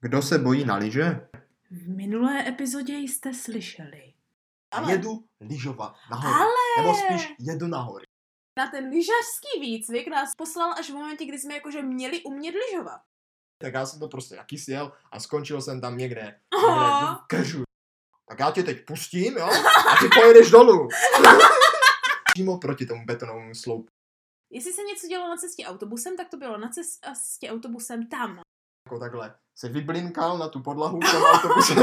Kdo se bojí na lyže? V minulé epizodě jste slyšeli. Ale... jedu lyžovat nahoru. Nebo spíš jedu nahoru. Na ten lyžařský výcvik nás poslal až v momentě, kdy jsme jakože měli umět lyžovat. Tak já jsem to prostě taky sjel a skončil jsem tam někde. V keřu. Tak já tě teď pustím, jo? A ty pojedeš dolů. Přímo proti tomu betonovému sloupu. Jestli se něco dělo na cestě autobusem, tak to bylo na cestě autobusem tam. Jako takhle se vyblinkal na tu podlahu v tom autobuse.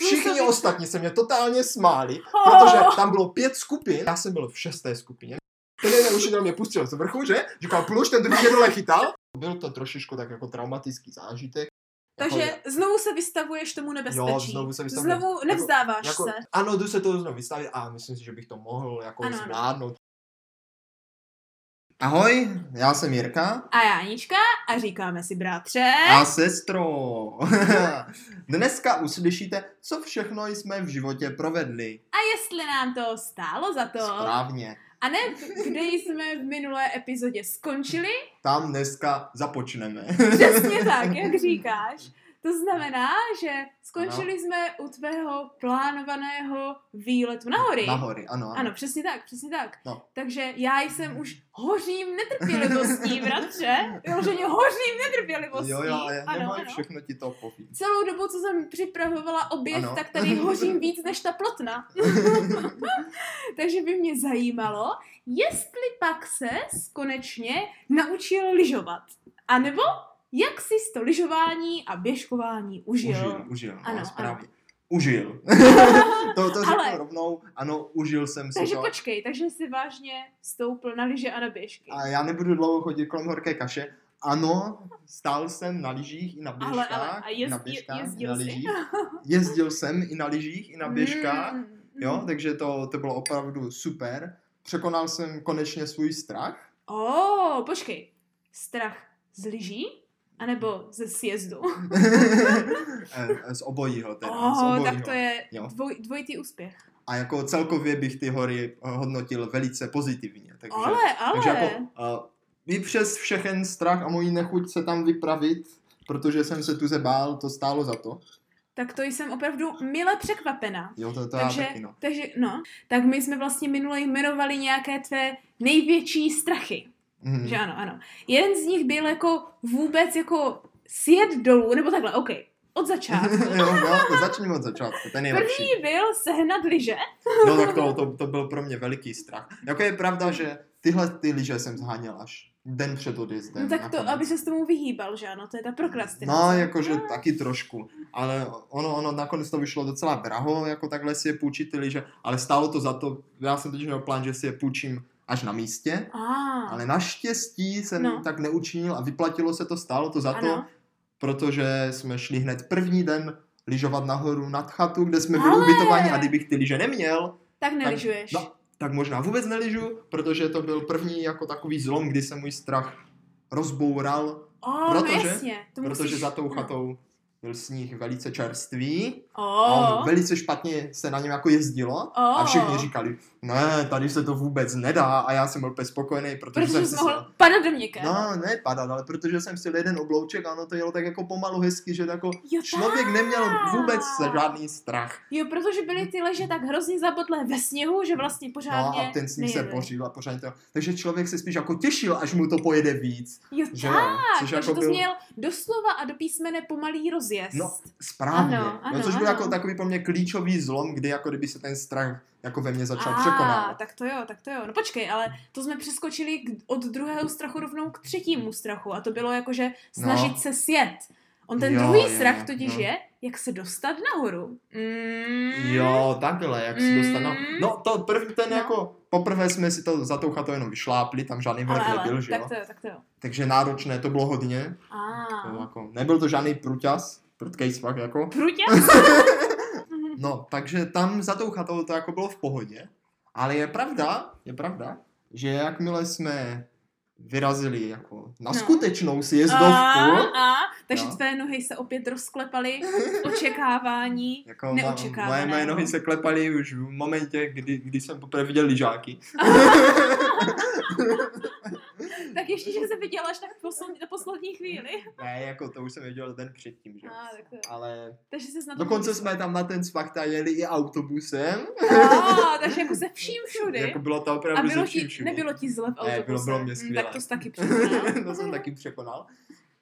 Všichni ostatní se mě totálně smáli, protože tam bylo 5 skupin. Já jsem byl v 6. skupině. Ten jeden učitel mě pustil z vrchu, že? Říkal pluš, ten druhý dole chytal. Byl to trošičku tak jako traumatický zážitek. Takže jako, znovu se vystavuješ tomu nebezpečí. Jo, znovu se vystavuješ. Znovu nevzdáváš jako, se. Ano, jdu se toho znovu vystavit a myslím si, že bych to mohl jako zvládnout. Ahoj, já jsem Jirka. A já Anička a říkáme si bratře. A sestro. Dneska uslyšíte, co všechno jsme v životě provedli. A jestli nám to stálo za to. Správně. A ne, kde jsme v minulé epizodě skončili? Tam dneska započneme. Přesně tak, jak říkáš. To znamená, že skončili jsme u tvého plánovaného výletu na hory. Na hory, ano. Ano, přesně tak, přesně tak. No. Takže já jsem už hořím netrpělivostí, bratře. Vyloženě hořím netrpělivostí. Jo, já nemám všechno ti to povím. Celou dobu, co jsem připravovala oběd, tak tady hořím víc než ta plotna. Takže by mě zajímalo, jestli pak ses konečně naučil lyžovat. A nebo... jak jsi to lyžování a běžkování užil? Užil, ano, správně. Užil. to řeknu rovnou, ano, užil jsem si. Takže počkej, takže jsi vážně stoupil na lyže a na běžky. A já nebudu dlouho chodit kolem horké kaše. Ano, stál jsem na lyžích i na běžkách. Jezdil jsem i na lyžích i na běžkách. Jo, takže to bylo opravdu super. Překonal jsem konečně svůj strach. Počkej. Strach z lyží? A nebo ze sjezdu. Z obojího teda. Tak to je dvojitý úspěch. A jako celkově bych ty hory hodnotil velice pozitivně. Takže, takže jako i přes všechen strach a moji nechuť se tam vypravit, protože jsem se tuze bál, to stálo za to. Tak to jsem opravdu mile překvapená. Jo, to takže, já taky, no. Tak my jsme vlastně minule jmenovali nějaké tvé největší strachy. Mm-hmm. Že ano. Jeden z nich byl jako vůbec jako sjet dolů, nebo takhle, okej. Od začátku. To začneme od začátku, ten je lepší. První byl sehnat lyže. Tak to byl pro mě veliký strach. Jako je pravda, že ty lyže jsem zháněl až den před odjezdem. No tak to, aby se s tomu vyhýbal, že ano, to je ta prokrastinace. No, jakože taky trošku, ale ono nakonec to vyšlo docela draho, jako takhle si je půjčit ty lyže, ale stálo to za to, já jsem totiž měl plán, že si je půjčím až na místě, ale naštěstí jsem tak neučinil a vyplatilo se to, stálo to za to, protože jsme šli hned první den lyžovat nahoru nad chatu, kde jsme byli ubytováni a kdybych ty lyže neměl, tak nelyžuješ. Tak možná vůbec nelyžu, protože to byl první jako takový zlom, kdy se můj strach rozboural, protože za tou chatou byl sníh velice čerstvý a velice špatně se na něm jako jezdilo a všichni říkali, ne, tady se to vůbec nedá a já jsem byl úplně spokojený, protože jsem si mohl padat do měkého. No, ne padat, ale protože jsem si jeden oblouček a ono to jelo tak jako pomalu hezky, že jako člověk neměl vůbec žádný strach. Jo, protože byly ty lyže tak hrozně zabotlé ve sněhu, že vlastně pořádně a ten sníh se pořídl a pořádně to... Takže člověk se spíš jako těšil, až mu to pojede víc. Takže to měl doslova a do písmene pomalý rozjezd. Správně. Ano, což byl jako takový pro mě klíčový zlom, kdy jako kdyby se ten strach jako ve mně začal překonávat. Tak to jo. No počkej, ale to jsme přeskočili od druhého strachu rovnou k třetímu strachu a to bylo jakože snažit se sjet. Ten druhý strach totiž je, jak se dostat nahoru. Jo, takhle, jak se dostat nahoru. No to první ten jako, poprvé jsme si to za tou chatou jenom vyšlápli, tam žádný vrch nebyl, že jo. Tak to jo. Takže náročné to bylo hodně. Nebyl to žádný pruťas. Prudkejc fakt jako. Prudě? No, takže tam za tou chatou to jako bylo v pohodě. Ale je pravda, že jakmile jsme vyrazili jako na skutečnou sjezdovku. Takže tvé nohy se opět rozklepaly v očekávání, jako neočekávané. Moje nohy se klepaly už v momentě, kdy jsem poprvé viděl lyžáky. Tak ještě, že se viděla až tak na poslední chvíli. Ne, jako to už jsem viděl den předtím, že? Ah, tak to... Ale... Takže se snad... Dokonce jsme tam na ten Svachtá jeli i autobusem. Ah, takže jako ze vším všudy. Jako bylo to opravdu ze vším všudy. Nebylo ti zle v autobuse? Ne, bylo mě skvěle. Tak to jsi taky překonal. To jsem taky překonal.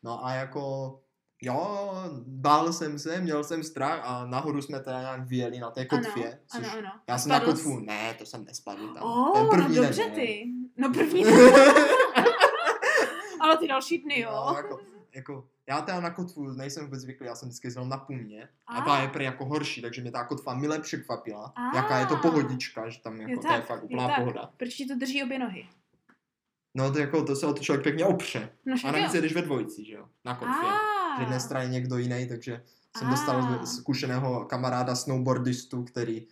No a jako... Jo, bál jsem se, měl jsem strach a nahoru jsme teda nějak vyjeli na té kotvě. Ano. Já jsem spadl na kotvu, ne, to jsem nespadl tam. První den. Ale ty další dny, jo. No, jako, já teda na kotvu nejsem vůbec zvyklý, já jsem vždycky znal na pumě. A ta je prý jako horší, takže mě ta kotva mile překvapila, jaká je to pohodička, že tam jako to je fakt úplná pohoda. Proč ti to drží obě nohy? No to jako, to se o to člověk pěkně opře. No, a navíc jdeš ve dvojici, že jo, na kotvě. Z jedné strany někdo jiný, takže jsem dostal zkušeného kamaráda snowboardistu, který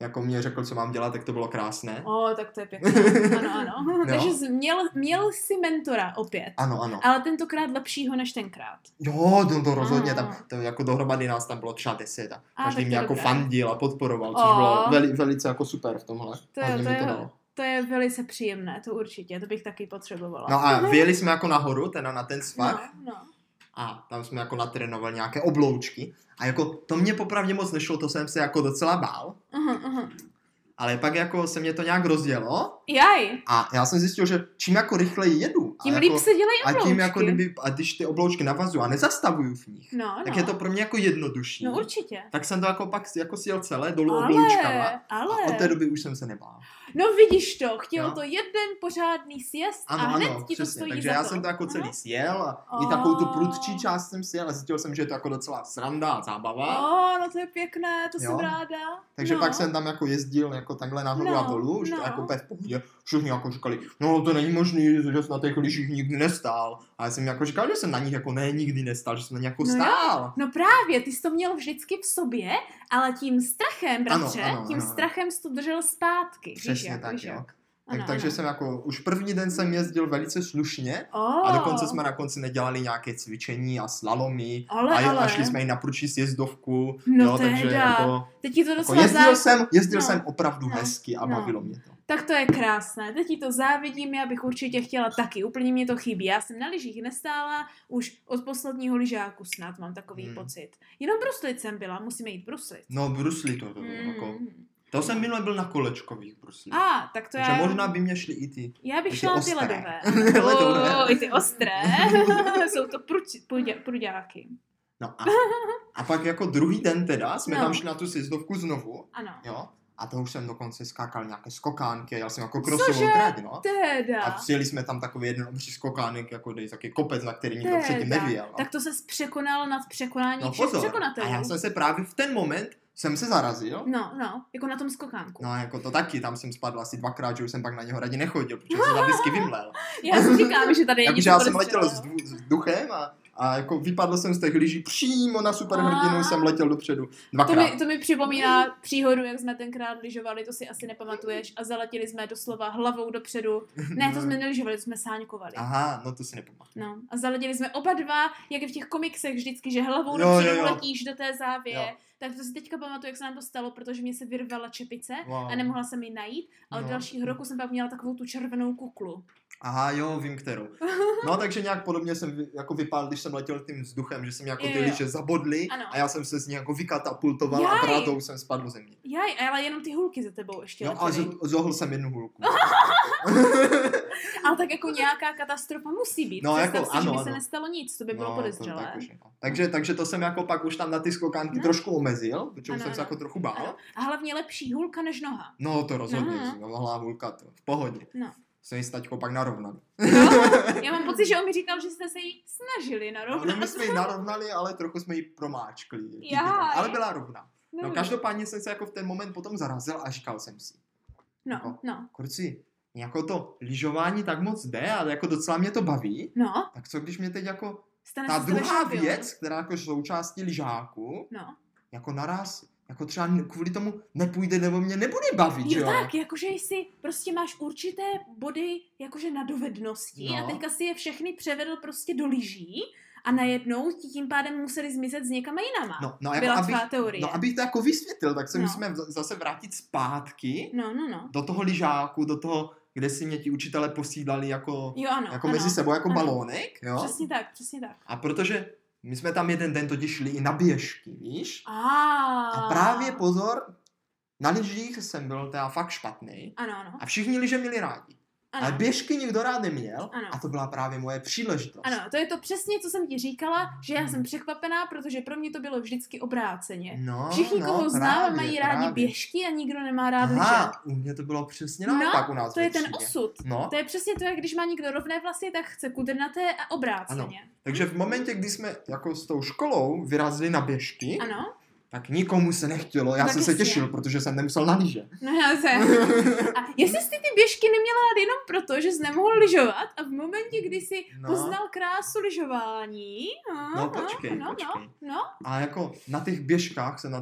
jako mě řekl, co mám dělat, tak to bylo krásné. Tak to je pěkné. Ano. Takže jsi měl jsi mentora opět. Ano. Ale tentokrát lepšího než tenkrát. Jo, to rozhodně. Tam, to jako dohromady nás tam bylo třeba 10 a každý mě jako fandil a podporoval, což bylo velice jako super v tomhle. To je velice příjemné, to určitě, to bych taky potřebovala. No a vyjeli jsme jako nahoru, teda na ten svah. No. A tam jsme jako natrénovali nějaké obloučky. A jako to mě popravdě moc nešlo, to jsem se jako docela bál. Ale pak jako se mě to nějak rozjelo. A já jsem zjistil, že čím jako rychleji jedu. Tím líp jako, se dělají obloučky. A tím jako kdyby, a když ty obloučky navazuju a nezastavuju v nich, tak je to pro mě jako jednodušší. No určitě. Tak jsem to jako pak jako sjel celé dolů obloučkama. A od té doby už jsem se nebál. No vidíš to, chtělo to jeden pořádný sjezd a hned ti to stojí. Takže já jsem to jako celý sjel a i takovou tu prudčí část jsem sjel a zjistil jsem, že je to jako docela sranda a zábava. No to je pěkné, to jsem ráda. Takže pak jsem tam jako jezdil jako takhle nahoru a dolů, už to jako úplně v pohodě. Všichni jako říkali, to není možný, že jsi na těch lyžích nikdy nestál. A já jsem jako říkal, že jsem na nich jako nikdy nestál, že jsem na nich jako stál. No právě, ty jsi to měl vždycky v sobě, ale tím strachem, bratře, strachem jsi to držel zpátky. Přesně jak, tak, jo. Takže jsem jako, už první den jsem jezdil velice slušně a dokonce jsme na konci nedělali nějaké cvičení a slalomy a šli jsme i na průči sjezdovku. Takže jako, teď ti to docela jako jezdil jsem opravdu hezky a bavilo mě to. Tak to je krásné, teď ti to závidím, já bych určitě chtěla taky, úplně mě to chybí. Já jsem na lyžích nestála, už od posledního lyžáku snad mám takový pocit. Jenom bruslit jsem byla, musíme jít bruslit. No bruslit to bylo jako... To jsem minule byl na kolečkových bruslích. Tak to já... Takže možná by mě šly i ty. Já bych šla ty ledové. I ty ostré. Jsou to pruďáky. No a pak jako druhý den teda jsme tam šli na tu sjezdovku znovu. Ano. Jo. A to už jsem dokonce skákal nějaké skokánky, jel jsem jako krosovou trať, teda. A přijeli jsme tam takový jeden obří skokánek, jako dej taky kopec, na který nikdo předtím nevěděl. Tak to se překonal nad překonání všech překonatelů. A já jsem se právě v ten moment se zarazil. Jako na tom skokánku. Jako to taky, tam jsem spadl asi dvakrát, že už jsem pak na něho raději nechodil, protože jsem tam vždycky vymlel. Já si říkám, že tady je něco. Já jsem letěl s duchem a jako vypadl jsem z těch lyží přímo na superhrdinu, jsem letěl dopředu dvakrát. To mi připomíná příhodu, jak jsme tenkrát lyžovali, to si asi nepamatuješ, a zaletěli jsme doslova hlavou dopředu. Ne, to jsme nelyžovali, to jsme sáňkovali. To si nepamatuju. A zaletěli jsme oba dva, jak v těch komiksech vždycky, že hlavou dopředu letíš do té závěje. Tak to si teďka pamatuju, jak se nám to stalo, protože mě se vyrvala čepice a nemohla jsem ji najít. A od dalšího roku jsem pak měla takovou tu červenou kuklu. Vím kterou. Takže nějak podobně jsem jako vypadl, když jsem letěl tím vzduchem, že jsem jako ty lyže zabodly a já jsem se z ní jako vykatapultoval a vrátou jsem spadl do země. Ale jenom ty hulky za tebou ještě letěly. Zohl jsem jednu hulku. Ale tak jako nějaká katastrofa musí být. Představ si, že by se nestalo nic, to by bylo podezřelé. Takže to jsem jako pak už tam na ty skokánky trošku omezil, protože jsem se jako trochu bál. A hlavně lepší hulka než noha. To rozhodně, hulka to v pohodě. Jsem ji s taťkou pak narovnal. Já mám pocit, že on mi říkal, že jste se ji snažili narovnat. My jsme ji narovnali, ale trochu jsme ji promáčkli. Ale byla rovna. Každopádně jsem se jako v ten moment potom zarazil a říkal jsem si. Kurci, jako to lyžování tak moc jde, ale jako docela mě to baví. Tak co když mě teď jako ta druhá věc, která jako součástí lyžáku, jako naraz... Jako třeba kvůli tomu nepůjde, nebo mě nebude bavit, jo? Tak, jakože jsi prostě máš určité body jakože na dovednosti a teďka si je všechny převedl prostě do lyží a najednou ti tím pádem museli zmizet s někama jinama. Byla tvá teorie. Abych to jako vysvětlil, tak se musíme zase vrátit zpátky do toho lyžáku, do toho kde si mě ti učitelé posílali jako, jo, ano, jako ano, mezi sebou, jako ano, balónek, jo? Přesně tak, přesně tak. A protože my jsme tam jeden den totiž šli i na běžky, víš? A právě pozor, na lyžích jsem byl teda fakt špatný. Ano, ano. A všichni lyže měli rádi. Ano. Ale běžky nikdo rád neměl, ano, a to byla právě moje příležitost. Ano, to je to přesně, co jsem ti říkala, že já jsem překvapená, protože pro mě to bylo vždycky obráceně. No, všichni, koho znám, mají rádi běžky a nikdo nemá rád lyže. U mě to bylo přesně naopak, u nás to je ten osud. No. To je přesně to, jak když má někdo rovné vlasy, tak chce kudrnaté a obráceně. Ano. Takže v momentě, kdy jsme jako s tou školou vyrazili na běžky, ano, tak nikomu se nechtělo, já tak jsem se těšil, protože jsem nemusel na lyže. No já jsem. A jestli jsi ty běžky neměla rád jenom proto, že jsi nemohl lyžovat a v momentě, kdy jsi poznal krásu lyžování... No, počkej. A jako na těch běžkách jsem na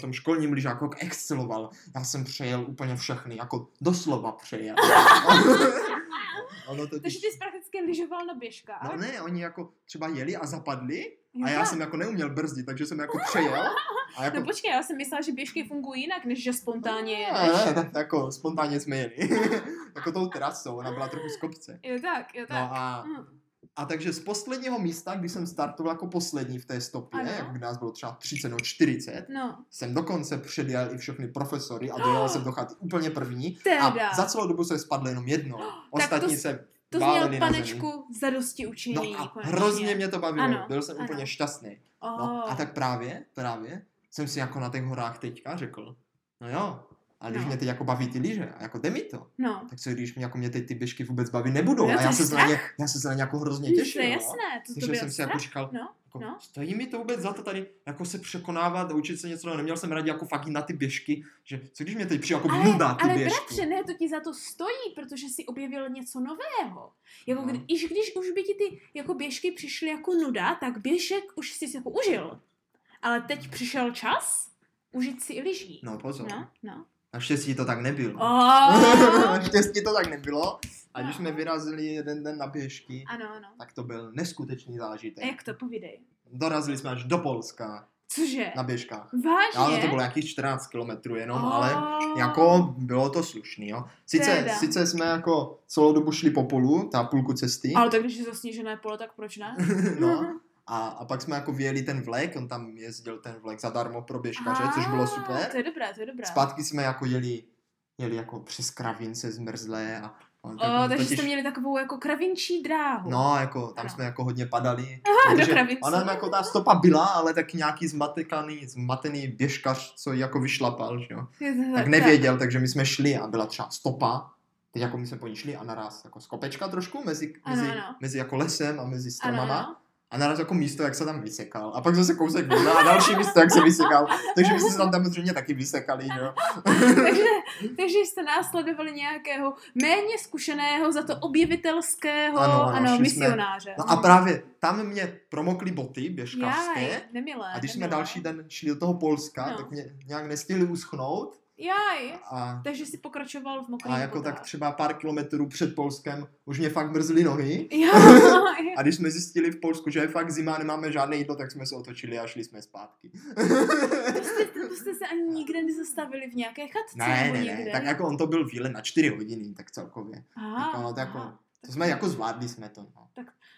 tom školním lyžáku jako exceloval. Já jsem přejel úplně všechny, jako doslova přejel. Takže ty jsi prakticky lyžoval na běžkách. No ne, oni jako třeba jeli a zapadli a já jsem jako neuměl brzdit, takže jsem jako přejel. A jako... No počkej, já jsem myslela, že běžky fungují jinak, než že spontánně jedeš. Jako spontánně jsme jeli. Jako tou terasou, ona byla trochu z kopce. Jo tak. No a takže z posledního místa, když jsem startoval jako poslední v té stopě, jako kdy nás bylo třeba 30 nebo 40, jsem dokonce předjel i všechny profesory a dojel jsem do chaty úplně první. A za celou dobu jsem spadl jenom jednou. Ostatní se... To jsi měl panečku zadosti učinění. No a hrozně mě to bavilo. Ano, byl jsem úplně šťastný. No, a tak právě jsem si jako na těch horách teďka řekl, no jo, ale když mě teď jako baví ty lyže, a jako jde mi to, tak co když mě, jako mě teď ty běžky vůbec bavit nebudou. No, a já se na ně jako hrozně těšil. To je jasné. Takže jsem si jako říkal, stojí mi to vůbec za to tady jako se překonávat a učit se něco, neměl jsem rád jako fakt na ty běžky, že co když mě teď přijde jako bludá ty běžky. Ale bratře, ne, to ti za to stojí, protože si objevil něco nového. Jako když už by ti ty jako běžky přišly jako nuda, tak běžek už jsi jako užil. Ale teď přišel čas užít si i lyží. No pozor. Naštěstí to tak nebylo. Naštěstí to tak nebylo. A když jsme vyrazili jeden den na běžky, tak to byl neskutečný zážitek. A jak to, povídej. Dorazili jsme až do Polska. Cože? Na běžkách. Vážně? Ale to bylo nějakých 14 kilometrů jenom, ale jako bylo to slušný, jo. Sice jsme jako celou dobu šli po polu, ta půlku cesty. Ale tak když je zasněžené pole, tak proč ne? A pak jsme jako vyjeli ten vlek, on tam jezdil ten vlek zadarmo pro běžkaře, což bylo super. To je dobré. Zpátky jsme jako jeli jako přes kravince zmrzlé a... takže jste měli takovou jako kravinčí dráhu. No, jako tam jsme jako hodně padali. Do kravince. Ona jako ta stopa byla, ale taky nějaký zmatený běžkař, co jako vyšlapal, že jo. Tak nevěděl, takže my jsme šli a byla třeba stopa. Teď jako my jsme po ní šli a naraz jako skopečka trošku mezi jako lesem a mezi stromama. A naraz jako místo, jak se tam vysekal. A pak zase kousek voda a další místo, jak se vysekal. Takže my jsme se tam samozřejmě taky vysekali, jo. takže jste následovali nějakého méně zkušeného, za to objevitelského misionáře. No a právě tam mě promokly boty běžkařské. A když jsme další den šli do toho Polska, tak mě nějak nestihli uschnout. Takže si pokračoval v mokrých botách. Tak třeba pár kilometrů před Polskem už mě fakt mrzly nohy. A když jsme zjistili v Polsku, že je fakt zima, nemáme žádné jídlo, tak jsme se otočili a šli jsme zpátky. To jste se ani nikde nezastavili v nějaké chatce? Ne, tak jako on to byl výlet na 4 hodiny, tak celkově. To jsme jako zvládli jsme to.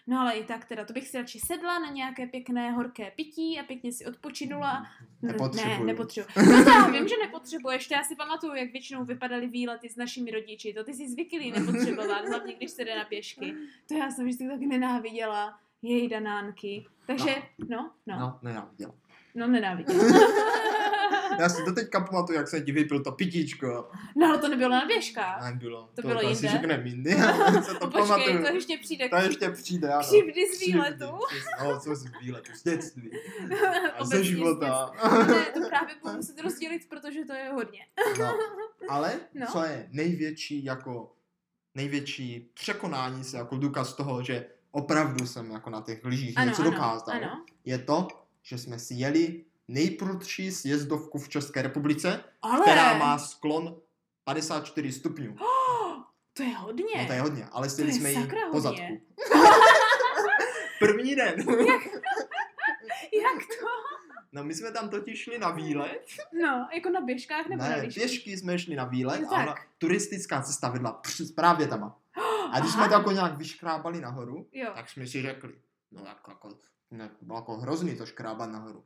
No ale i tak teda, to bych si radši sedla na nějaké pěkné horké pití a pěkně si odpočinula. Nepotřebuju. No já vím, že nepotřebuješ, já si pamatuju, jak většinou vypadaly výlety s našimi rodiči, to ty jsi zvyklý nepotřebovat, hlavně když se jde na pěšky. To já jsem vždycky tak nenáviděla, její danánky. Takže, nenáviděla. Já si doteďka pamatuju, jak jsem ti vypil to pitíčko. No, ale to nebylo na běžkách. Nebylo. To bylo jinde. To si řekneme jindy. Počkej, to ještě přijde. To ještě přijde. Křivdy z výletu. Co z výletu? Z dětství. Ze života. Ne, to právě budu muset rozdělit, protože to je hodně. Co je největší překonání se jako důkaz toho, že opravdu jsem jako na těch lyžích něco dokázal. Je to, že jsme si jeli nejprudší sjezdovku v České republice, která má sklon 54 stupňů. To je hodně. No to je hodně, ale jeli jsme ji po zadku. První den. Jak to? No my jsme tam totiž šli na výlet. No, jako na běžkách nebo na výšky? Ne, pěšky jsme šli na výlet a ona, turistická cesta vedla právě tam. A když jsme to jako nějak vyškrábali nahoru, jo, tak jsme si řekli, no jako, ne, bylo jako hrozný to škrábat nahoru.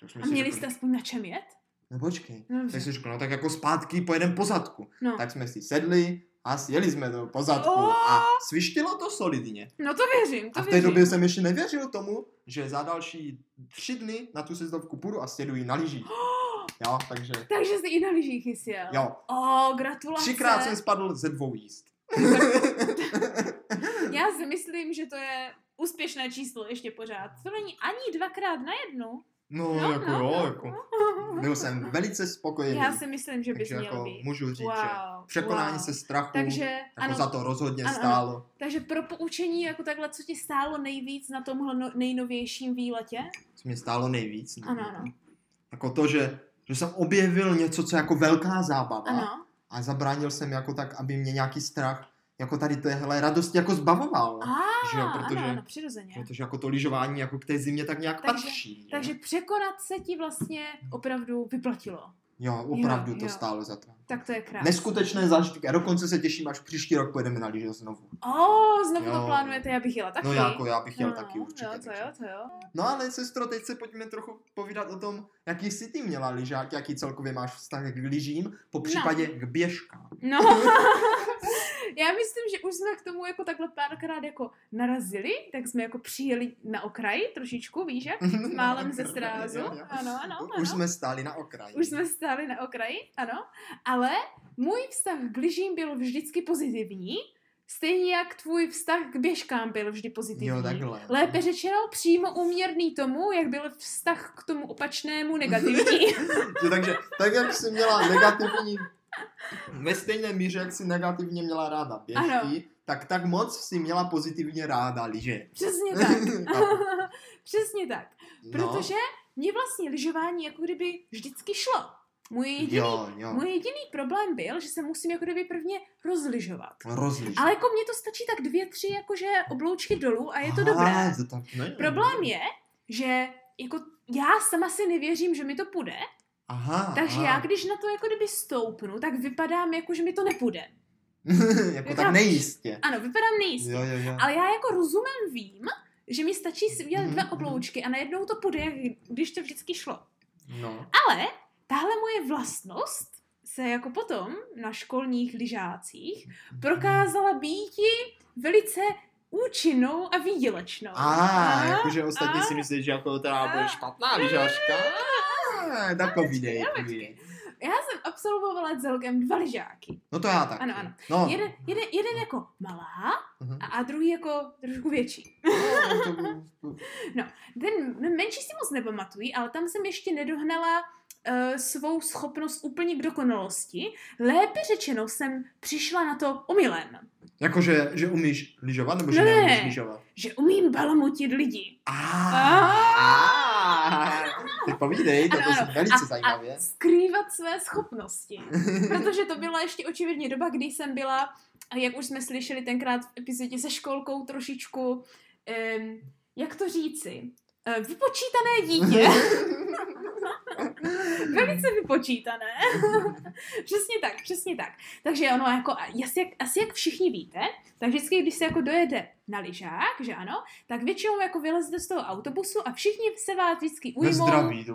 To jsme a si měli řekli, jste aspoň na čem jet? No počkej, no, tak si řekl, no tak jako zpátky pojedem po zadku. No. Tak jsme si sedli a sjeli jsme do pozadku a svištilo to solidně. No to věřím, to věřím. A v té době jsem ještě nevěřil tomu, že za další 3 dny na tu sezdovku půjdu a sjedu ji na lyžích. Jo, takže... Takže jsi i na lyžích i sjel. Jo. Gratulace. 3krát jsem spadl ze 2 jízd. Já si myslím, že to je úspěšné číslo ještě pořád. To není ani 2x na jednu. No. Byl jsem velice spokojený. Já si myslím, že bys měl jako být. Můžu říct, že překonání se strachu, takže, jako ano, za to rozhodně stálo. Ano. Takže pro poučení, jako takhle, co ti stálo nejvíc na tomhle nejnovějším výletě? Co mě stálo nejvíc? Ano. Jako to, že jsem objevil něco, co je jako velká zábava. Ano. A zabránil jsem jako tak, aby mě nějaký strach jako tady téhle radosti jako zbavoval. Že jo, protože přirozeně. Protože jako to lyžování jako k té zimě tak nějak patří. Takže překonat se ti vlastně opravdu vyplatilo. Jo, opravdu to stálo za to. Tak to je krásné. Neskutečné zážitky. A dokonce se těším, až příští rok pojedeme na lyže znovu. Znovu to plánujete, já bych jela taky. No jako já bych jel taky určitě. Jo. No ale sestro, teď se pojďme trochu povídat o tom, jaký jsi ty měla lyžák, jaký celkově máš vztah k lyžím, popřípadě k běžkám. Já myslím, že už jsme k tomu jako takhle párkrát jako narazili, tak jsme jako přijeli na okraj trošičku, víš, jak? Málem ze srázu. Ano. Už jsme stáli na okraji. Ale můj vztah k lyžím byl vždycky pozitivní, stejně jak tvůj vztah k běžkám byl vždy pozitivní. Jo, takhle. Lépe řečeno přímo úměrný tomu, jak byl vztah k tomu opačnému negativní. Takže tak, jak jsi měla negativní... Ve stejné míře, jak si negativně měla ráda běžky, tak moc si měla pozitivně ráda lyže. Přesně tak. Přesně tak. Protože mě vlastně lyžování jako kdyby vždycky šlo. Můj jediný problém byl, že se musím jako kdyby prvně rozlyžovat. Ale jako mě to stačí tak 2-3 jakože obloučky dolů a je to dobré. Problém je, že jako já sama si nevěřím, že mi to půjde. Takže já, když na to jako kdyby stoupnu, tak vypadám jako, že mi to nepůjde. Tak nejistě. Ano, vypadám nejistě. Jo. Ale já jako rozumem vím, že mi stačí si udělat 2 obloučky a najednou to půjde, jak když to vždycky šlo. No. Ale tahle moje vlastnost se jako potom na školních lyžácích prokázala býti velice účinnou a výdělečnou. Jakože ostatní si myslí, že jako teda bude špatná lyžářka. Já jsem absolvovala celkem 2 lyžáky. No to já tak. Ano. No. Jeden jako malá a druhý jako trošku větší. No, ten menší si moc nepamatuji, ale tam jsem ještě nedohnala svou schopnost úplně k dokonalosti. Lépe řečeno jsem přišla na to omylem. Jakože, že umíš lyžovat, nebo že neumíš lyžovat? Že umím balamutit lidi. Ty povídej, to je velice zajímavé. A skrývat své schopnosti. Protože to byla ještě očividně doba, kdy jsem byla, jak už jsme slyšeli tenkrát v epizodě se školkou, trošičku, jak to říci, vypočítané dítě. Velice vypočítané. Přesně tak. Takže ono jako, asi jak všichni víte, tak vždycky, když se jako dojede na lyžák, že ano, tak většinou jako vylezete z toho autobusu a všichni se vás vždycky ujmou. Nezdraví,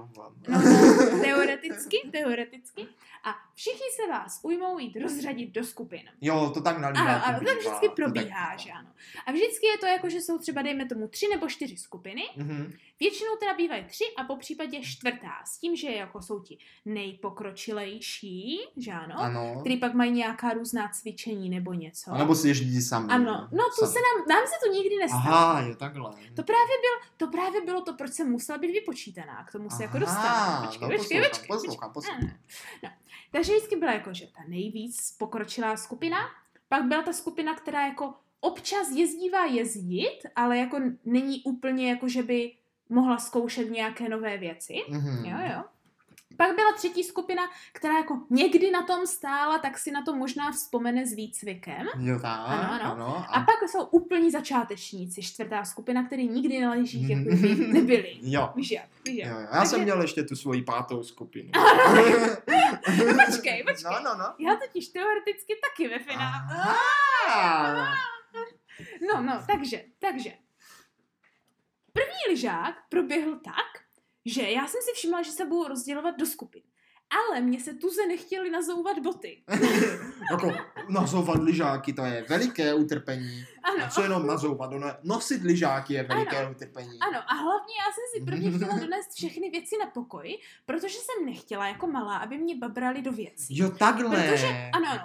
teoreticky. A všichni se vás ujmou jít rozřadit do skupin. Jo, to tak na lyžáku. Ano, to vždycky probíhá, že ano. A vždycky je to jako, že jsou třeba, dejme tomu, 3 nebo 4 skupiny. Mm-hmm. Většinou teda bývají 3 a popřípadě 4. S tím, že jako jsou ti nejpokročilejší, že ano, který pak mají nějaká různá cvičení nebo něco. A nebo si ježdí sami. Ano, no to sami. Nám se to nikdy nestalo. Je takhle. To právě bylo to, proč jsem musela být vypočítaná. K tomu se jako dostala. Počkej. No, takže vždycky byla jako, že ta nejvíc pokročilá skupina, pak byla ta skupina, která jako občas jezdit, ale jako není úplně jako, že by mohla zkoušet nějaké nové věci. Mm-hmm. Jo. Pak byla třetí skupina, která jako někdy na tom stála, tak si na to možná vzpomene s výcvikem. Jo, tak, ano. A pak jsou úplní začátečníci, čtvrtá skupina, který nikdy na lyžích nebyli. Jo. Víš jak? Jo. Já jsem měl ještě tu svoji pátou skupinu. Počkej. Já totiž teoreticky taky ve finále. Takže. První lyžák proběhl tak, že já jsem si všimla, že se budou rozdělovat do skupin. Ale mě se tuze nechtěli nazouvat boty. Jako nazouvat lyžáky, to je veliké utrpení. Ano. A co jenom nazouvat? Nosit lyžáky je veliké utrpení. Ano, a hlavně já jsem si prvně chtěla donést všechny věci na pokoj, protože jsem nechtěla jako malá, aby mě babrali do věcí. Jo, takhle.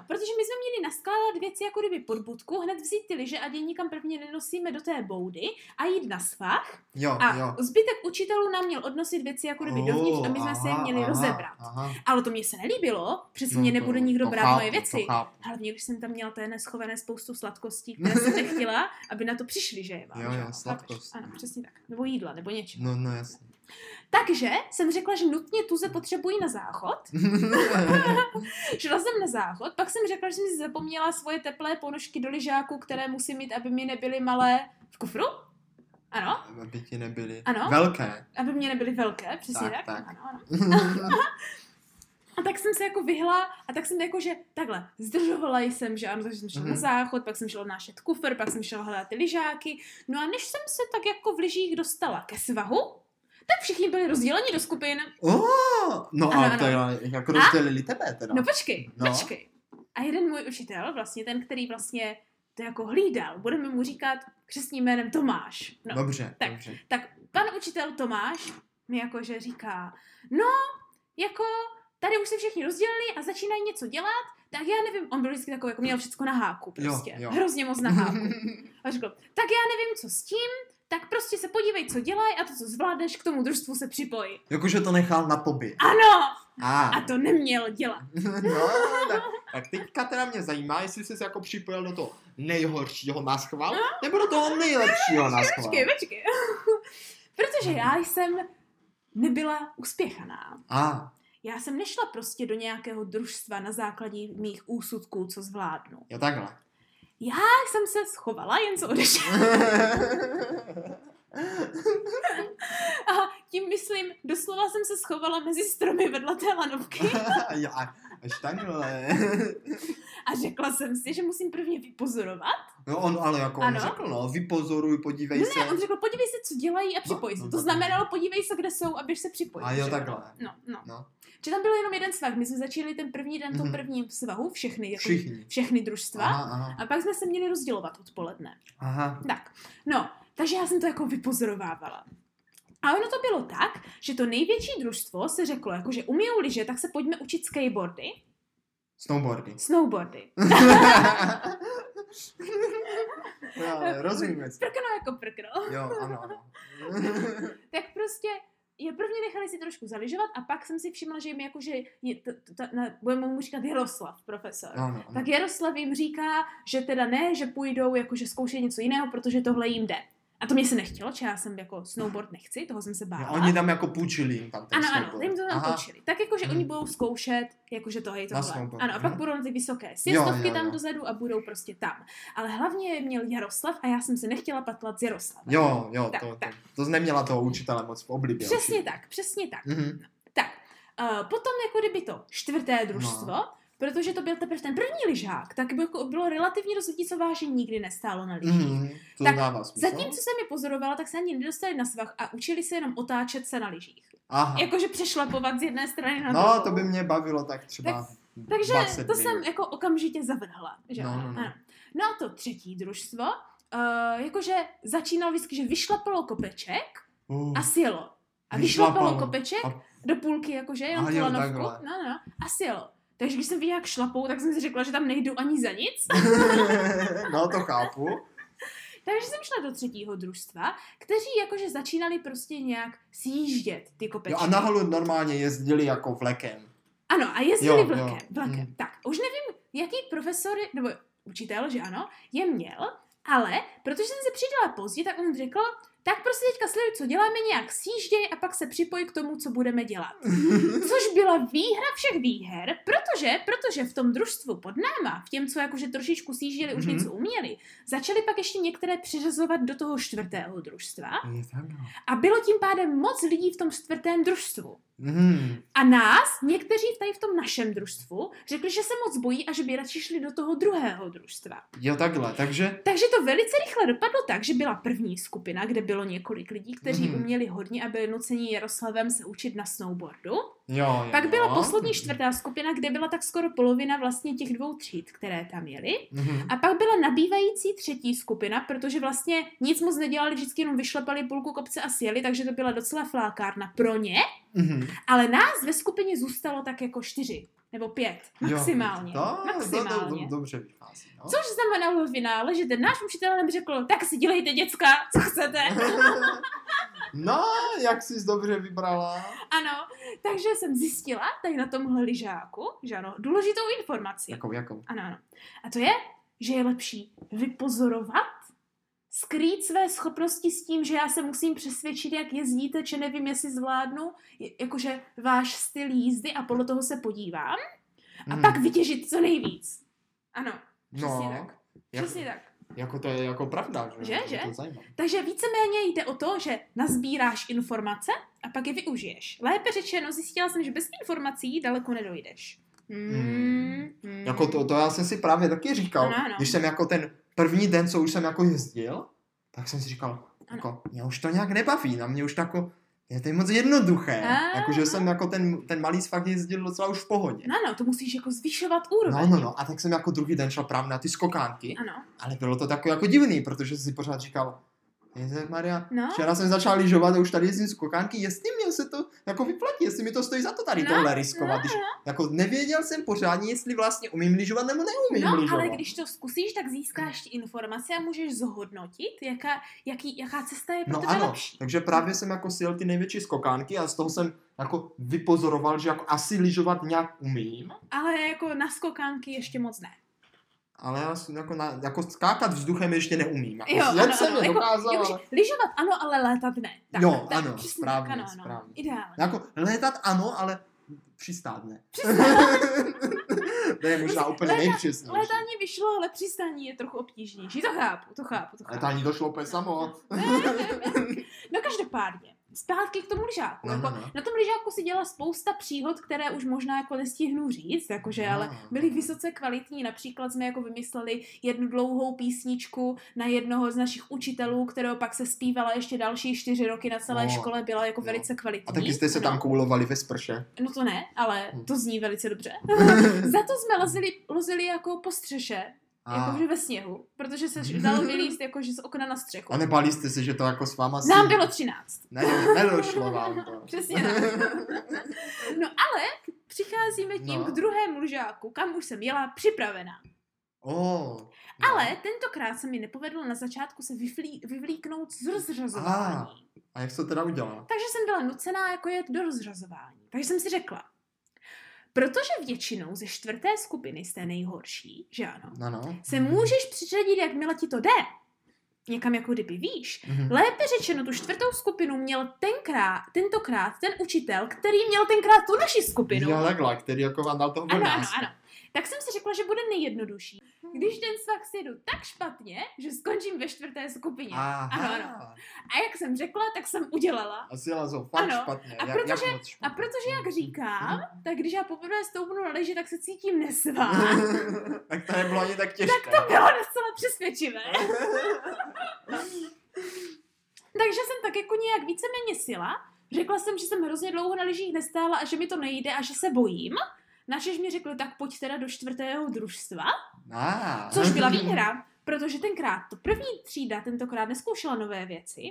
Protože my jsme měli naskládat věci jako kdyby pod budku, hned vzít ty lyže, ať je nikam prvně nenosíme do té boudy a jít na svah. Jo. Zbytek učitelů nám měl odnosit věci jako kdyby dovnitř a my jsme se je měli rozebrat. Ale to mě se nelíbilo, přesně mě nebude nikdo brát moje věci. Hlavně, když jsem tam měla té neschované spoustu sladkostí, které jsem nechtěla, aby na to přišli, že je vám. Jo, sladkost. Ano, přesně tak. Nebo jídla, nebo něčeho. No, jasně. Takže jsem řekla, že nutně tuze potřebují na záchod. Šla jsem na záchod, pak jsem řekla, že jsem si zapomněla svoje teplé ponožky do lyžáku, které musím mít, aby mi nebyly malé v kufru. Ano. Aby ti nebyly velké. Aby mě nebyly velké, přesně tak. Ano. A tak jsem se jako vyhla a tak jsem jako, že takhle, zdržovala jsem, že ano, takže jsem šla na záchod, pak jsem šla odnášet kufr, pak jsem šla hledat ty lyžáky. No a než jsem se tak jako v lyžích dostala ke svahu, tak všichni byli rozděleni do skupin. Jako rozdělili tebe teda. No počkej. A jeden můj učitel, vlastně ten, který vlastně to jako hlídal, budeme mu říkat křestním jménem Tomáš. No, dobře. Tak pan učitel Tomáš mi jakože říká, tady už se všichni rozdělili a začínají něco dělat, tak já nevím, on byl vždycky takový, jako měl všechno na háku prostě, hrozně moc na háku. A řekl, tak já nevím, co s tím, tak prostě se podívej, co dělají a to, co zvládneš, k tomu družstvu se připojí. Jakože to nechal na tobě. Ano! A to neměl dělat. Tak teďka teda mě zajímá, jestli jsi se jako připojil do toho nejhoršího na schvál, nebo do toho nejlepšího na schvál. Počkej. Protože já jsem nebyla uspěchaná. Já jsem nešla prostě do nějakého družstva na základě mých úsudků, co zvládnu. Jo, takhle. Já jsem se schovala, jen co odešla. A tím myslím, doslova jsem se schovala mezi stromy vedle té lanovky. Až takhle. A řekla jsem si, že musím prvně vypozorovat. No on ale jako on řekl, vypozoruj, podívej se. Ne, on řekl, podívej se, co dělají a připoj se. To znamenalo, podívej se, kde jsou a běž se připojit. A jo, takhle. No. Že tam byl jenom jeden svah. My jsme začali ten první den tom prvním svahu, všechny družstva. A pak jsme se měli rozdělovat odpoledne. Tak, takže já jsem to jako vypozorovávala. A ono to bylo tak, že to největší družstvo se řeklo, jako že umíjou lyže, tak se pojďme učit skateboardy. Snowboardy. Rozumíme. Prkno. Jo, ano. Tak prostě je prvně nechali si trošku zalyžovat a pak jsem si všimla, že jim jakože budeme mu říkat Jaroslav, profesor. No. Tak Jaroslav jim říká, že teda ne, že půjdou jakože zkoušet něco jiného, protože tohle jim jde. A to mě se nechtělo, že já jsem jako snowboard nechci, toho jsem se bála. No, oni tam jako půjčili jim tam ten snowboard. Ano, jim to tam půjčili. Tak jako, že oni budou zkoušet, jakože to je tohle. Ano, a pak budou na ty vysoké sjezdovky tam dozadu a budou prostě tam. Ale hlavně měl Jaroslav a já jsem se nechtěla patlat z Jaroslava. Tak. To neměla toho učitele moc v oblibě. Přesně tak. Tak, potom jako kdyby to čtvrté družstvo, protože to byl teprve ten první lyžák, tak bylo relativně rozhodí, co vážně nikdy nestálo na lyžích. Tak zatímco jsem je pozorovala, tak se ani nedostali na svah a učili se jenom otáčet se na lyžích. Jakože přešlapovat z jedné strany na druhou. To by mě bavilo tak třeba takže to jsem jako okamžitě zavrhla. Že? No a to třetí družstvo, jakože začínalo vždycky, že vyšlapalo kopeček a sjelo. A vyšlapalo kopeček do půlky, jakože jenom tu lanovku. A sjelo. Takže když jsem viděla, jak šlapou, tak jsem si řekla, že tam nejdu ani za nic. To chápu. Takže jsem šla do třetího družstva, kteří jakože začínali prostě nějak sjíždět ty kopečky. A nahoru normálně jezdili jako vlekem. Ano, a jezdili vlekem. Tak, už nevím, jaký profesor, nebo učitel, je měl, ale protože jsem se přidala pozdě, tak on řekl, tak prostě teďka sleduj, co děláme, nějak sjížděj a pak se připoj k tomu, co budeme dělat. Což byla výhra všech výher, protože v tom družstvu pod náma, v těm, co jakože trošičku sjížděli, už něco uměli, začali pak ještě některé přiřazovat do toho čtvrtého družstva. A bylo tím pádem moc lidí v tom čtvrtém družstvu. A nás, někteří tady v tom našem družstvu, řekli, že se moc bojí a že by radši šli do toho druhého družstva. Jo, takhle, takže... Takže to velice rychle dopadlo tak, že byla první skupina, kde bylo několik lidí, kteří uměli hodně a byli nuceni Jaroslavem se učit na snowboardu. Jo, pak byla poslední čtvrtá skupina, kde byla tak skoro polovina vlastně těch dvou tříd, které tam jeli. A pak byla nabývající třetí skupina, protože vlastně nic moc nedělali, vždycky jenom vyšlepali půlku kopce a sjeli, takže to byla docela flákárna pro ně. Ale nás ve skupině zůstalo tak jako 4 nebo 5 maximálně. Dobře vychází. No. Což znamenalo v finále, že ten náš učitel nám řekl, tak si dělejte děcka, co chcete. No, jak jsi dobře vybrala. Ano, takže jsem zjistila tady na tomhle lyžáku, že ano, důležitou informaci. Jakou? Ano. A to je, že je lepší vypozorovat, skrýt své schopnosti s tím, že já se musím přesvědčit, jak jezdíte, či nevím, jestli zvládnu, jakože váš styl jízdy a podle toho se podívám. A pak vytěžit co nejvíc. Ano, přesně tak. Jako to je jako pravda, že? To takže víceméně jde o to, že nazbíráš informace a pak je využiješ. Lépe řečeno, zjistila jsem, že bez informací daleko nedojdeš. Jako to já jsem si právě taky říkal, ano. Když jsem jako ten první den, co už jsem jako jezdil, tak jsem si říkal, jako, mě už to nějak nebaví, na mě už tako, je to moc jednoduché, jakože jsem jako ten malý fakt jezdil docela už v pohodě. No, to musíš jako zvyšovat úroveň. No, a tak jsem jako druhý den šel právě na ty skokánky, ale bylo to takové jako divný, protože jsem si pořád říkal, Maria, včera jsem začal lyžovat a už tady jezdím skokánky, jestli mě se to jako vyplatí, jestli mi to stojí za to tady tohle riskovat. Když, jako nevěděl jsem pořádně, jestli vlastně umím lyžovat nebo neumím lyžovat. Ale když to zkusíš, tak získáš ty informace a můžeš zhodnotit, jaká cesta je pro tebe lepší. Takže právě jsem jako sjel ty největší skokánky a z toho jsem jako vypozoroval, že jako asi lyžovat nějak umím. Ale jako na skokánky ještě moc ne. Ale já jako skákat vzduchem ještě neumím. Dokázal, jako, ale... Lyžovat ano, ale létat ne. Správně. Ideálně. Jako létat ano, ale přistát ne. To je možná úplně nejpřesnější. Létání vyšlo, ale přistání je trochu obtížnější. To chápu. Létání došlo úplně samo. No každopádně. Zpátky k tomu lyžáku. Na tom lyžáku si dělala spousta příhod, které už možná jako nestihnu říct, ale byly vysoce kvalitní. Například jsme jako vymysleli jednu dlouhou písničku na jednoho z našich učitelů, kterého pak se zpívala ještě další 4 roky na celé škole, byla jako velice kvalitní. A taky jste se tam koulovali ve sprše. No to ne, ale to zní velice dobře. Za to jsme lozili jako po střeše. Jakože ve sněhu, protože se dalo vylíst jakože z okna na střechu. A nebali jste se, že to jako s váma... Nám bylo 13. Ne, nedošlo vám to. Přesně tak. No ale přicházíme tím k druhému lyžáku, kam už jsem jela připravená. Ale tentokrát se mi nepovedlo na začátku se vyvlíknout z rozřazování. A jak jsi to teda udělala? Takže jsem byla nucená jako jet do rozřazování. Takže jsem si řekla, protože většinou ze čtvrté skupiny jste nejhorší, že se můžeš přiřadit, jakmile ti to jde. Někam jako kdyby víš. Lépe řečeno, tu čtvrtou skupinu měl tentokrát ten učitel, který měl tenkrát tu naši skupinu. Jo, takhle, který jako vám dal toho volnáska. Ano. Tak jsem si řekla, že bude nejjednodušší, když ten svah sjedu tak špatně, že skončím ve čtvrté skupině. Ano. A jak jsem řekla, tak jsem udělala. A sjela jsem fakt špatně. A protože, jak říkám, tak když já poprvé stoupnu na lyže, tak se cítím nesvá. Tak to nebylo ani tak těžké. Tak to bylo docela přesvědčivé. Takže jsem tak jako nějak víceméně sjela. Řekla jsem, že jsem hrozně dlouho na lyžích nestála a že mi to nejde a že se bojím. Načež mi řekl, tak pojď teda do čtvrtého družstva, což byla výhra, protože tenkrát to první třída tentokrát neskoušela nové věci,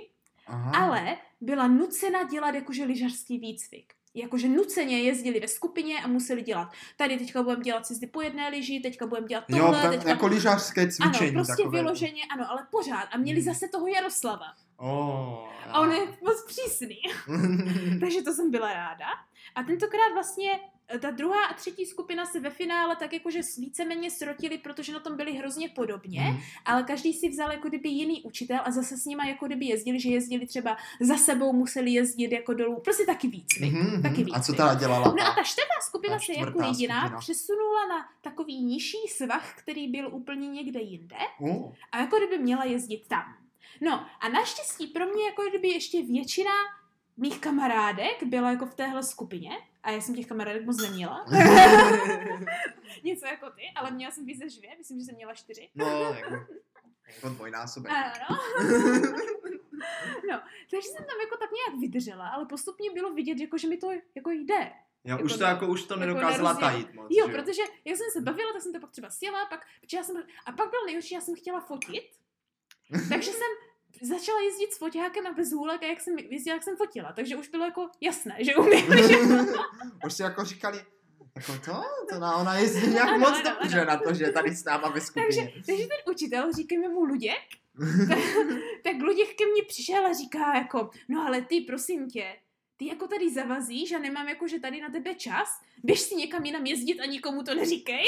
ale byla nucena dělat jakože lyžařský výcvik. Jakože nuceně jezdili ve skupině a museli dělat. Tady teďka budeme dělat cizdy po jedné lyži, teďka budeme dělat tohle. Jako lyžařské cvičení. Ano, prostě takové. Vyloženě, ano, ale pořád. A měli zase toho Jaroslava. A on je moc přísný. Takže to jsem byla ráda. A tentokrát vlastně ta druhá a třetí skupina se ve finále tak jakože víceméně srotili, protože na tom byli hrozně podobně, ale každý si vzal jako kdyby jiný učitel a zase s nima jako kdyby jezdili, že jezdili třeba za sebou, museli jezdit jako dolů, prostě taky výcvik. A co ta dělala? No a ta čtvrtá skupina se jako jediná přesunula na takový nižší svah, který byl úplně někde jinde a jako kdyby měla jezdit tam. No a naštěstí pro mě jako kdyby ještě většina mých kamarádek byla jako v téhle skupině a já jsem těch kamarádek moc neměla. Něco jako ty, ale měla jsem víc než dvě, myslím, že jsem měla 4. No, jako dvojnásobek. Ano. No, takže jsem tam jako tak nějak vydržela, ale postupně bylo vidět, jako, že mi to jako jde. Já jako už to nedokázala jako tajit moc. Jo, protože jak jsem se bavila, tak jsem to pak třeba sjela, a pak byl nejhorší, já jsem chtěla fotit, takže jsem začala jezdit s foťákem a bez hůlek a jak jsem jezdila, jak jsem fotila. Takže už bylo jako jasné, že umím. Už si jako říkali, jako ona jezdí nějak moc dobře na to, že tady s náma ve skupině. Takže ten učitel, říkejme mu Luděk, tak Luděk ke mně přišel a říká jako, no ale ty, prosím tě, ty jako tady zavazíš a nemám jako, že tady na tebe čas, běž si někam jinam jezdit a nikomu to neříkej.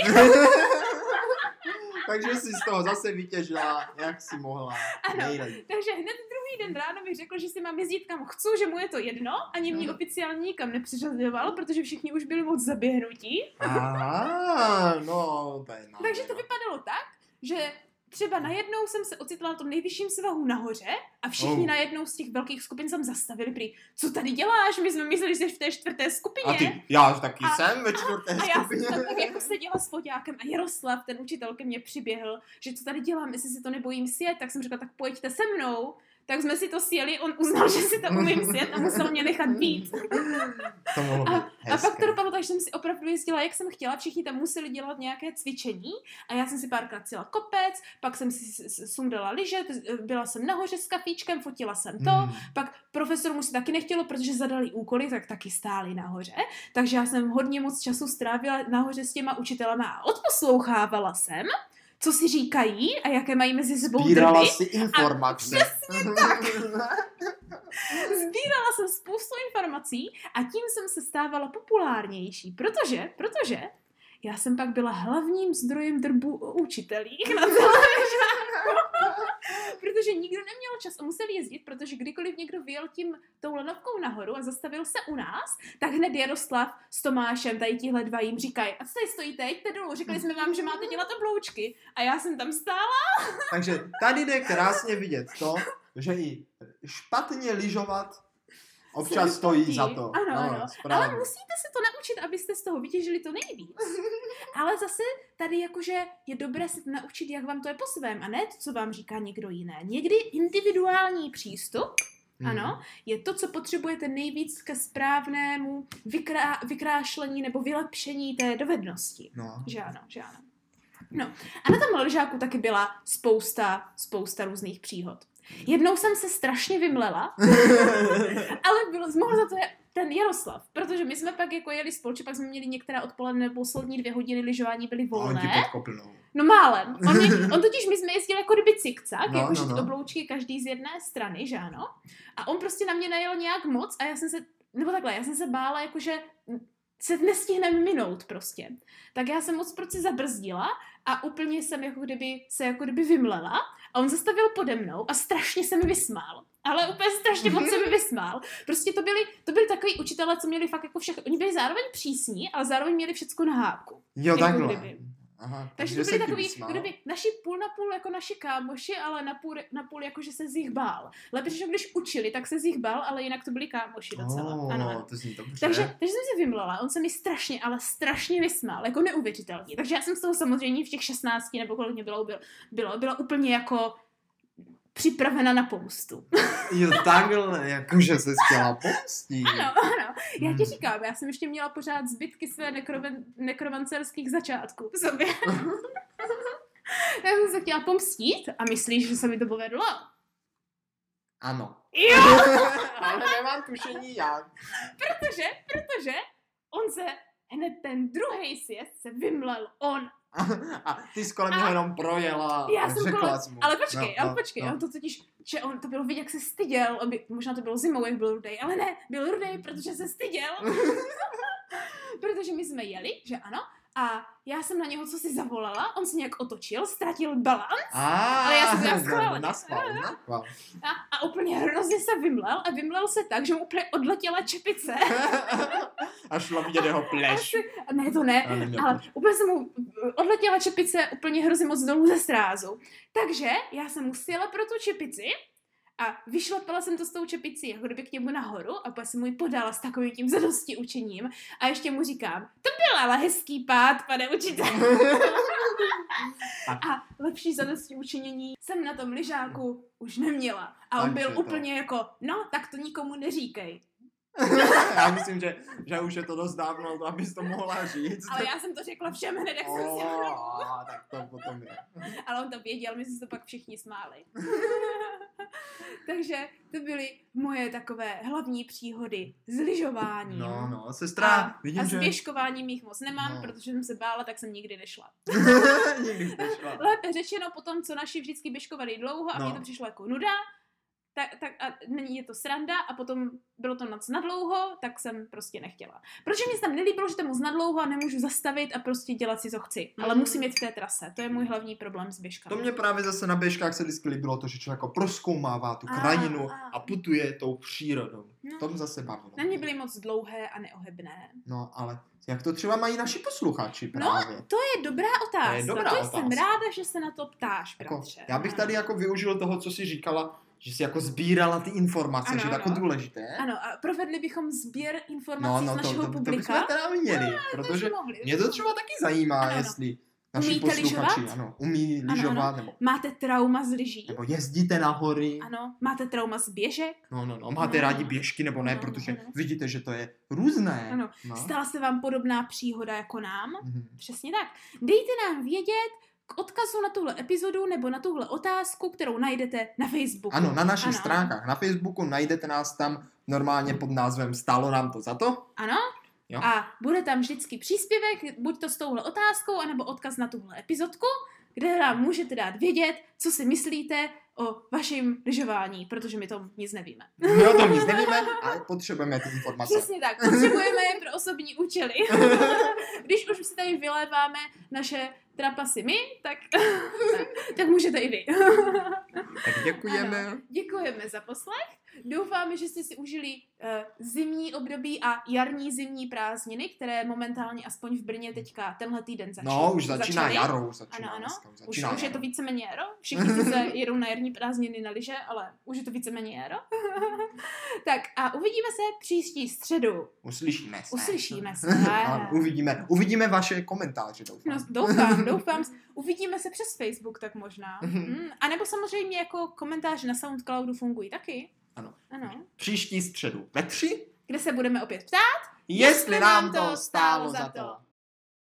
Takže si z toho zase vytěžila, jak si mohla. Ano, takže hned druhý den ráno mi řekl, že si mám jezdit kam chci, že mu je to jedno, ani mě oficiálně nikam nepřiřazoval, protože všichni už byli moc zaběhnutí. Takže to vypadalo tak, že třeba najednou jsem se ocitla na tom nejvyšším svahu nahoře a všichni najednou z těch velkých skupin jsem zastavili prý. Co tady děláš? My jsme mysleli, že jsi v té čtvrté skupině. A ty, já taky jsem ve čtvrté skupině. A já jsem tak jako seděla s foťákem a Jaroslav, ten učitel, ke mně přiběhl, že co tady dělám, jestli si to nebojím sjet, tak jsem řekla, tak pojďte se mnou. Tak jsme si to sjeli, on uznal, že si to umím sjet a musel mě nechat být. To mohlo být a pak to dopadlo tak, že jsem si opravdu jezdila, jak jsem chtěla. Všichni tam museli dělat nějaké cvičení a já jsem si párkrát sjela kopec, pak jsem si sundala lyže, byla jsem nahoře s kafíčkem, fotila jsem to, pak profesorům se taky nechtělo, protože zadali úkoly, tak taky stáli nahoře. Takže já jsem hodně moc času strávila nahoře s těma učitelama a odposlouchávala jsem, co si říkají a jaké mají mezi sebou drby. Sbírala si informace. Přesně tak. Sbírala jsem spoustu informací a tím jsem se stávala populárnější, protože já jsem pak byla hlavním zdrojem drbů o učitelích na celém žáku. Protože nikdo neměl čas a musel jezdit, protože kdykoliv někdo vyjel tou lanovkou nahoru a zastavil se u nás, tak hned Jaroslav s Tomášem, tady tihle dva jim říkají, a co tady stojíte, jďte dolů, řekli jsme vám, že máte dělat obloučky. A já jsem tam stála. Takže tady jde krásně vidět to, že i špatně lyžovat občas stojí za to. Ano. Ale musíte se to naučit, abyste z toho vytěžili to nejvíc. Ale zase tady jakože je dobré se naučit, jak vám to je po svém, a ne to, co vám říká někdo jiné. Někdy individuální přístup, ano, je to, co potřebujete nejvíc ke správnému vykrášlení nebo vylepšení té dovednosti. No. Že ano. No. A na tom ležáku taky byla spousta různých příhod. Jednou jsem se strašně vymlela, ale mohl za to ten Jaroslav, protože my jsme pak jako jeli společně, pak jsme měli některá odpoledne, poslední 2 hodiny lyžování byly volné. A on ti podkopnul. No málem. On totiž, my jsme jezdili jako kdyby cikcak, jakože ty obloučky každý z jedné strany, že ano? A on prostě na mě najel nějak moc a já jsem se bála, jakože se nestihneme minout prostě. Tak já jsem moc prostě zabrzdila a úplně jsem jako kdyby vymlela a on zastavil pode mnou a strašně se mi vysmál. Ale úplně strašně moc se mi vysmál. Prostě to byli takový učitelé, co měli fakt jako všechno. Oni byli zároveň přísní, ale zároveň měli všecko na háku. Jo, takhle. Aha, takže to byli takový, kdyby naši půl na půl jako naši kámoši, ale na půl jako, že se z nich bál. Lepší, že když učili, tak se z nich bál, ale jinak to byli kámoši docela. Ano. To zní dobře. Takže jsem se vymlela, on se mi strašně, ale strašně vysmál, jako neuvěřitelně. Takže já jsem z toho samozřejmě v těch 16 nebo kolik mě byla úplně jako připravena na pomstu. Jo, takhle, jakože se chtěla pomstí. Ano. Já ti říkám, já jsem ještě měla pořád zbytky své nekromancerských začátků v sobě. Já jsem se chtěla pomstít a myslíš, že se mi to povedlo? Ano. Jo! Ale nemám tušení jak. Protože on se hned ten druhý sjezd se vymlel on. A ty jsi kolem něho jenom projela. Já jsem kolem, ale počkej. On to totiž, že on to bylo vidět, jak se styděl. Možná to bylo zimou, jak byl rudej, ale ne, byl rudej, protože se styděl. protože my jsme jeli, že ano, a já jsem na něho cosi zavolala, on se nějak otočil, ztratil balanc, ale já jsem to naschvál. A úplně hrozně se vymlel a vymlel se tak, že mu úplně odletěla čepice. A šlo vidět jeho pleš. Ne, to ne, ale úplně se mu odletěla čepice úplně hrozně moc dolů ze srázu. Takže já jsem musela pro tu čepici a vyšlapala jsem to s tou čepicí, jako kdyby k němu nahoru, a pak jsem mu ji podala s takovým tím zadosti učením a ještě mu říkám, to byl ale hezký pád, pane učiteli. A lepší zadosti učinění jsem na tom lyžáku už neměla. A on byl úplně jako, no, tak to nikomu neříkej. Já myslím, že už je to dost dávno, abys to mohla říct. Ale já jsem to řekla všem hned, jak jsem si mluvila. Tak to potom je. Ale on to věděl, my jsme se pak všichni smáli. Takže to byly moje takové hlavní příhody z lyžování. No, sestra, vidím, že... A zběžkování mých moc nemám, protože jsem se bála, tak jsem nikdy nešla. Nikdy nešla. Lépe řečeno potom, co naši vždycky běžkovali dlouho a mně to přišlo jako nuda, tak a není je to sranda a potom bylo to moc nadlouho, tak jsem prostě nechtěla. Protože mi se tam nelíbilo, že to moc nadlouho a nemůžu zastavit a prostě dělat si, co chci. Ale musím jít v té trase. To je můj hlavní problém s běžkami. To mě právě zase na běžkách se vždycky líbilo to, že člověk jako prozkoumává tu krajinu a putuje tou přírodou. No. To mě zase bavilo. Na mě byly moc dlouhé a neohebné. No, ale jak to třeba mají naši posluchači právě? No, to je dobrá otázka. To je dobrá otázka. Jsem ráda, že se na to ptáš, bratře. Jako, já bych tady jako využil toho, co jsi říkala, že jsi jako sbírala ty informace, ano, že je jako důležité. Ano, a provedli bychom sběr informací z našeho publika. To bychom teda měli, protože mě to třeba taky zajímá, jestli naši posluchači umí lyžovat. Nebo máte trauma z lyží? Nebo jezdíte na hory? Ano, máte trauma z běžek? No, máte rádi běžky nebo ne, protože vidíte, že to je různé. Ano, stala se vám podobná příhoda jako nám? Přesně tak. Dejte nám vědět, k odkazu na tuhle epizodu nebo na tuhle otázku, kterou najdete na Facebooku. Ano, na našich stránkách na Facebooku, najdete nás tam normálně pod názvem Stálo nám to za to. Ano. Jo. A bude tam vždycky příspěvek, buď to s touhle otázkou, anebo odkaz na tuhle epizodku, kde nám můžete dát vědět, co si myslíte o vašem lyžování, protože my to nic nevíme. My o tom nic nevíme, ale potřebujeme ty informace. Přesně tak, potřebujeme je pro osobní účely. Když už si tady vyléváme naše trapasy my, tak můžete i vy. Tak děkujeme. Ano, děkujeme za poslech. Doufáme, že jste si užili zimní období a jarní zimní prázdniny, které momentálně aspoň v Brně teďka tenhle týden začínají. No, už začíná jaro. Ano, už je to víceméně jaro. Všichni se jedou na jarní prázdniny na lyže, ale už je to víceméně jaro. Tak a uvidíme se příští středu. Uslyšíme se. Ano, uvidíme vaše komentáře, doufám. No, doufám. Uvidíme se přes Facebook, tak možná. A nebo samozřejmě jako komentáře na Soundcloudu fungují taky. Ano. Příští středu ve 3, kde se budeme opět ptát, jestli nám to stálo za to.